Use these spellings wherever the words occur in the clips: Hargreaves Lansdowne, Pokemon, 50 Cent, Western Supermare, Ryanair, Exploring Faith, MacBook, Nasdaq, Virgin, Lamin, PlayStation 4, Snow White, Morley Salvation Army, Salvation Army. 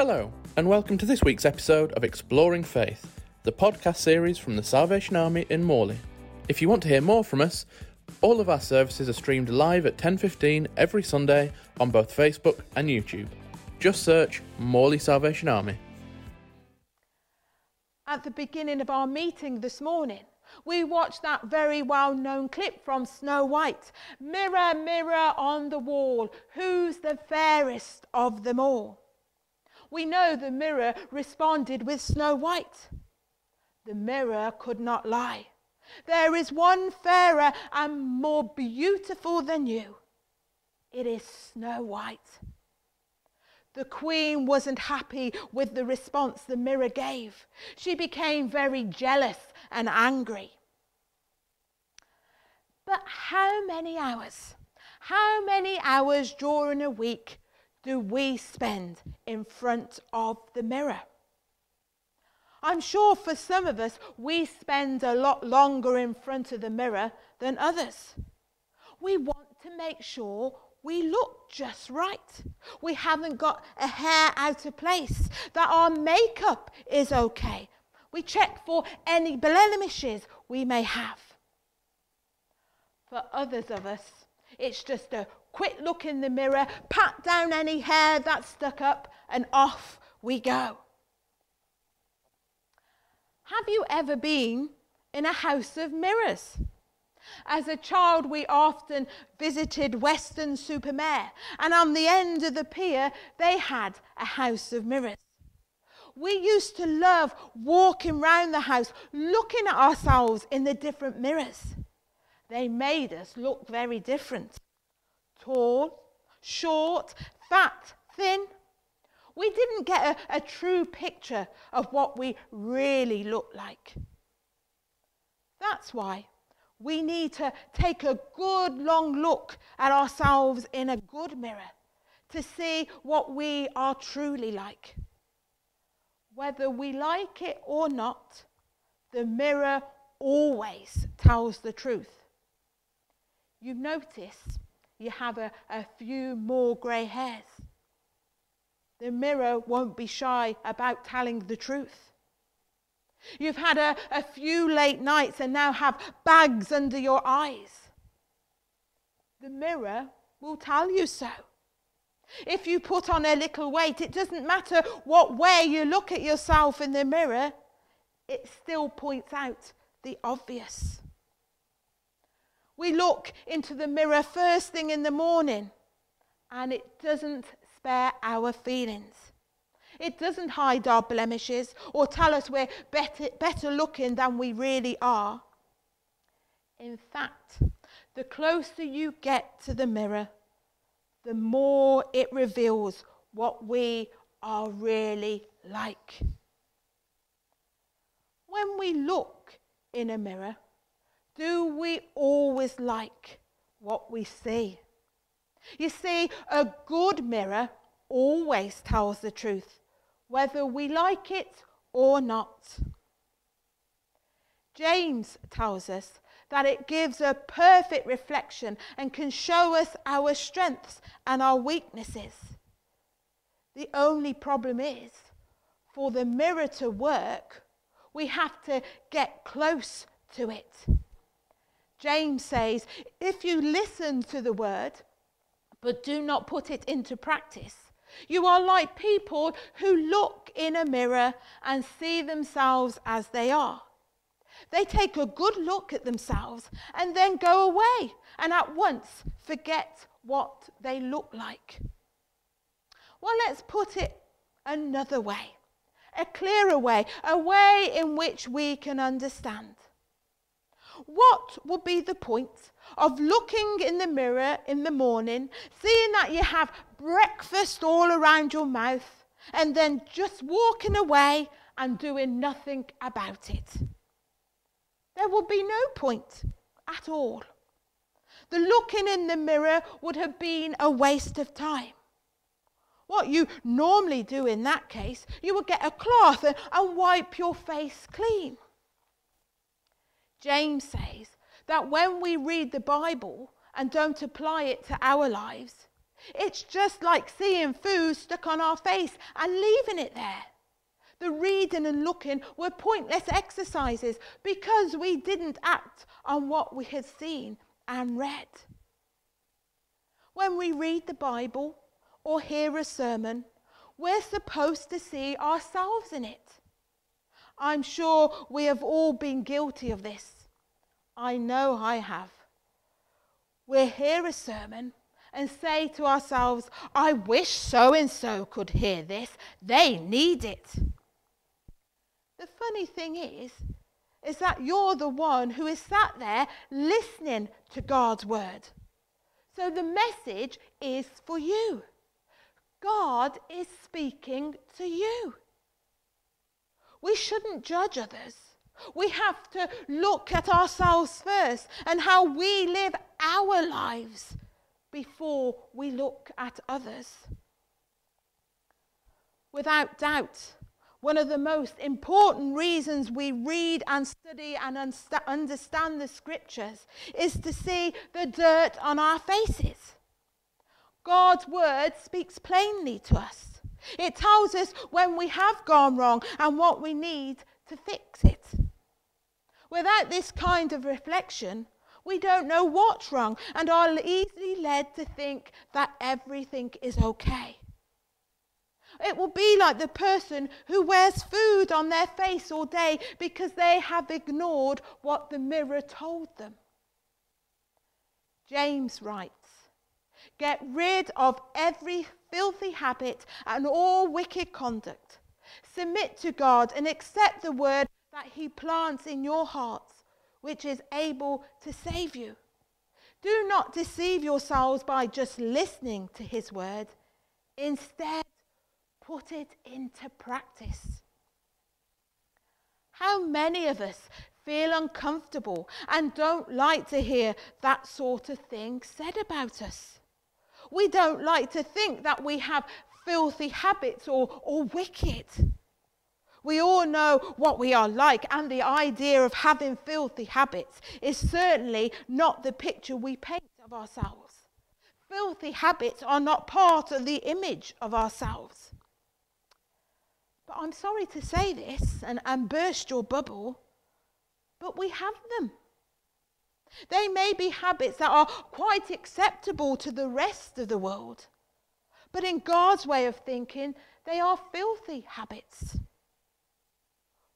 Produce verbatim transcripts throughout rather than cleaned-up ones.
Hello, and welcome to this week's episode of Exploring Faith, the podcast series from the Salvation Army in Morley. If you want to hear more from us, all of our services are streamed live at ten fifteen every Sunday on both Facebook and YouTube. Just search Morley Salvation Army. At the beginning of our meeting this morning, we watched that very well-known clip from Snow White. Mirror, mirror on the wall, who's the fairest of them all? We know the mirror responded with Snow White. The mirror could not lie. There is one fairer and more beautiful than you. It is Snow White. The queen wasn't happy with the response the mirror gave. She became very jealous and angry. But how many hours, how many hours during a week do we spend in front of the mirror? I'm sure for some of us, we spend a lot longer in front of the mirror than others. We want to make sure we look just right. We haven't got a hair out of place, that our makeup is okay. We check for any blemishes we may have. For others of us, it's just a quick look in the mirror, pat down any hair that's stuck up, and off we go. Have you ever been in a house of mirrors? As a child, we often visited Western Supermare, and on the end of the pier, they had a house of mirrors. We used to love walking round the house, looking at ourselves in the different mirrors. They made us look very different. Tall, short, fat, thin. We didn't get a, a true picture of what we really looked like. That's why we need to take a good long look at ourselves in a good mirror to see what we are truly like. Whether we like it or not, the mirror always tells the truth. You notice you have a, a few more grey hairs. The mirror won't be shy about telling the truth. You've had a, a few late nights and now have bags under your eyes. The mirror will tell you so. If you put on a little weight, it doesn't matter what way you look at yourself in the mirror, it still points out the obvious. We look into the mirror first thing in the morning, and it doesn't spare our feelings. It doesn't hide our blemishes or tell us we're better, better looking than we really are. In fact, the closer you get to the mirror, the more it reveals what we are really like. When we look in a mirror, do we always like what we see? You see, a good mirror always tells the truth, whether we like it or not. James tells us that it gives a perfect reflection and can show us our strengths and our weaknesses. The only problem is, for the mirror to work, we have to get close to it. James says, if you listen to the word, but do not put it into practice, you are like people who look in a mirror and see themselves as they are. They take a good look at themselves and then go away and at once forget what they look like. Well, let's put it another way, a clearer way, a way in which we can understand. What would be the point of looking in the mirror in the morning, seeing that you have breakfast all around your mouth, and then just walking away and doing nothing about it? There would be no point at all. The looking in the mirror would have been a waste of time. What you normally do in that case, you would get a cloth and, and wipe your face clean. James says that when we read the Bible and don't apply it to our lives, It's just like seeing food stuck on our face and leaving it there. The reading and looking were pointless exercises because we didn't act on what we had seen and read. When we read the Bible or hear a sermon, we're supposed to see ourselves in it. I'm sure we have all been guilty of this. I know I have. We hear a sermon and say to ourselves, I wish so-and-so could hear this. They need it. The funny thing is, is that you're the one who is sat there listening to God's word. So the message is for you. God is speaking to you. We shouldn't judge others. We have to look at ourselves first and how we live our lives before we look at others. Without doubt, one of the most important reasons we read and study and unsta- understand the scriptures is to see the dirt on our faces. God's word speaks plainly to us. It tells us when we have gone wrong and what we need to fix it. Without this kind of reflection, we don't know what's wrong and are easily led to think that everything is okay. It will be like the person who wears food on their face all day because they have ignored what the mirror told them. James writes, "Get rid of every filthy habit and all wicked conduct. Submit to God and accept the word that he plants in your hearts, which is able to save you. Do not deceive yourselves by just listening to his word. Instead, put it into practice." How many of us feel uncomfortable and don't like to hear that sort of thing said about us? We don't like to think that we have filthy habits or, or wicked. We all know what we are like, and the idea of having filthy habits is certainly not the picture we paint of ourselves. Filthy habits are not part of the image of ourselves. But I'm sorry to say this and, and burst your bubble, but we have them. They may be habits that are quite acceptable to the rest of the world, but in God's way of thinking, they are filthy habits.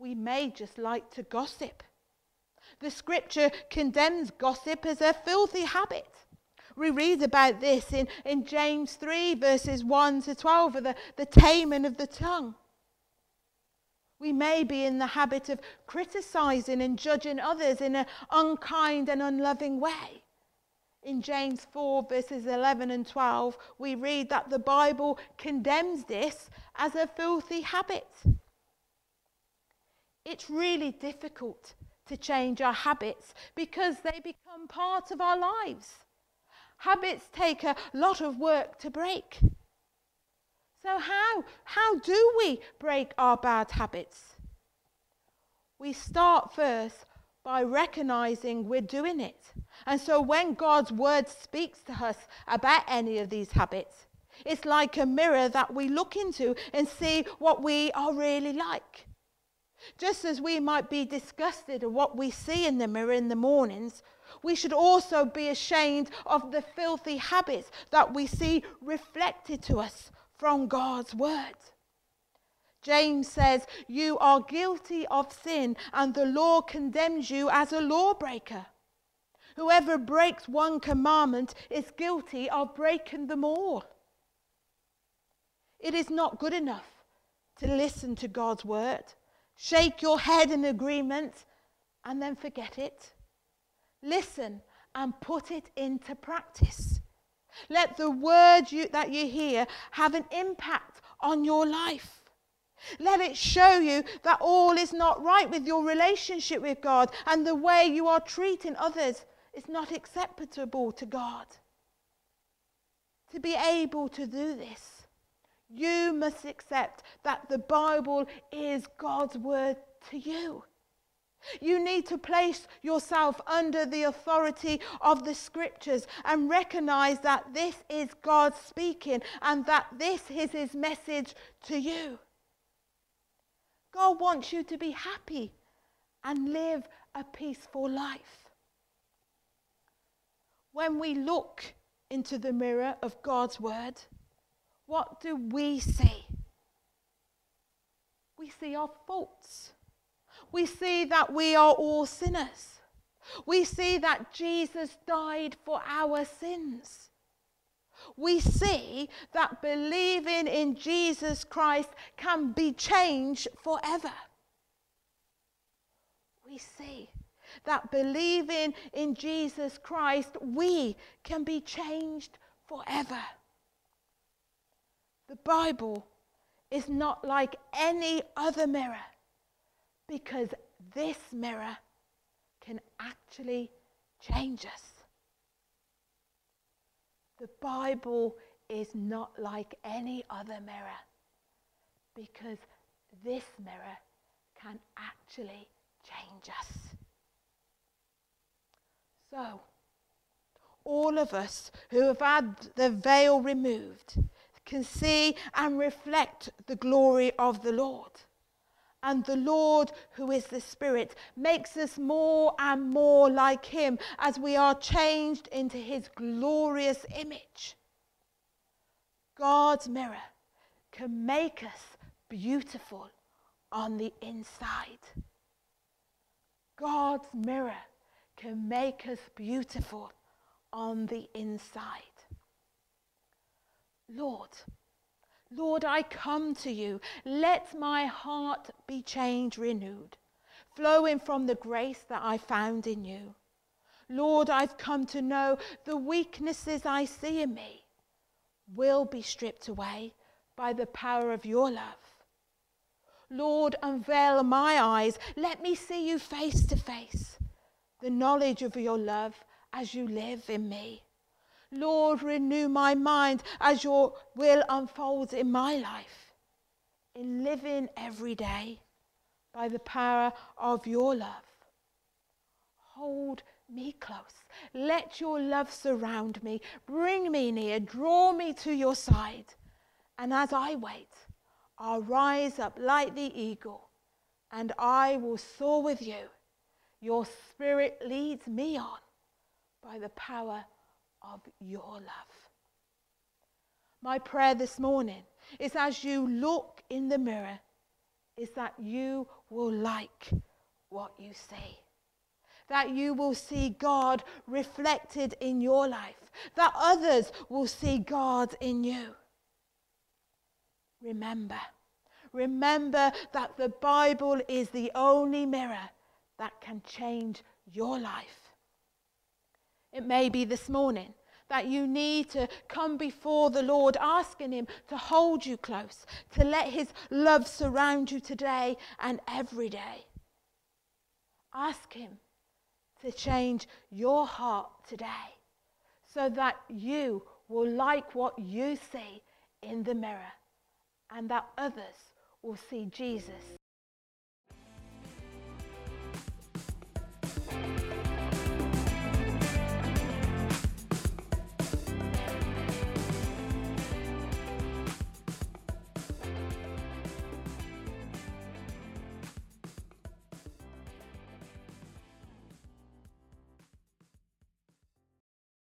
We may just like to gossip. The scripture condemns gossip as a filthy habit. We read about this in, in James three, verses one to twelve, of the, the taming of the tongue. We may be in the habit of criticizing and judging others in an unkind and unloving way. In James four, verses eleven and twelve, we read that the Bible condemns this as a filthy habit. It's really difficult to change our habits because they become part of our lives. Habits take a lot of work to break. So how, how do we break our bad habits? We start first by recognizing we're doing it. And so when God's word speaks to us about any of these habits, it's like a mirror that we look into and see what we are really like. Just as we might be disgusted at what we see in the mirror in the mornings, we should also be ashamed of the filthy habits that we see reflected to us from God's word. James says, "You are guilty of sin, and the law condemns you as a lawbreaker. Whoever breaks one commandment is guilty of breaking them all." It is not good enough to listen to God's word, shake your head in agreement, and then forget it. Listen and put it into practice. Let the word you, that you hear have an impact on your life. Let it show you that all is not right with your relationship with God, and the way you are treating others is not acceptable to God. To be able to do this, you must accept that the Bible is God's word to you. You need to place yourself under the authority of the scriptures and recognize that this is God speaking and that this is his message to you. God wants you to be happy and live a peaceful life. When we look into the mirror of God's word, what do we see? We see our faults. We see that we are all sinners. We see that Jesus died for our sins. We see that believing in Jesus Christ can be changed forever. We see that believing in Jesus Christ, we can be changed forever. The Bible is not like any other mirror, because this mirror can actually change us. The Bible is not like any other mirror, because this mirror can actually change us. So, all of us who have had the veil removed can see and reflect the glory of the Lord. And the Lord, who is the Spirit, makes us more and more like him as we are changed into his glorious image. God's mirror can make us beautiful on the inside. God's mirror can make us beautiful on the inside. Lord, Lord, I come to you. Let my heart be changed, renewed, flowing from the grace that I found in you. Lord, I've come to know the weaknesses I see in me will be stripped away by the power of your love. Lord, unveil my eyes. Let me see you face to face, the knowledge of your love as you live in me. Lord, renew my mind as your will unfolds in my life, in living every day by the power of your love. Hold me close. Let your love surround me. Bring me near. Draw me to your side. And as I wait, I'll rise up like the eagle, and I will soar with you. Your spirit leads me on by the power of your love. My prayer this morning is, as you look in the mirror, is that you will like what you see, that you will see God reflected in your life, that others will see God in you. Remember, remember that the Bible is the only mirror that can change your life. It may be this morning that you need to come before the Lord, asking him to hold you close, to let his love surround you today and every day. Ask him to change your heart today so that you will like what you see in the mirror and that others will see Jesus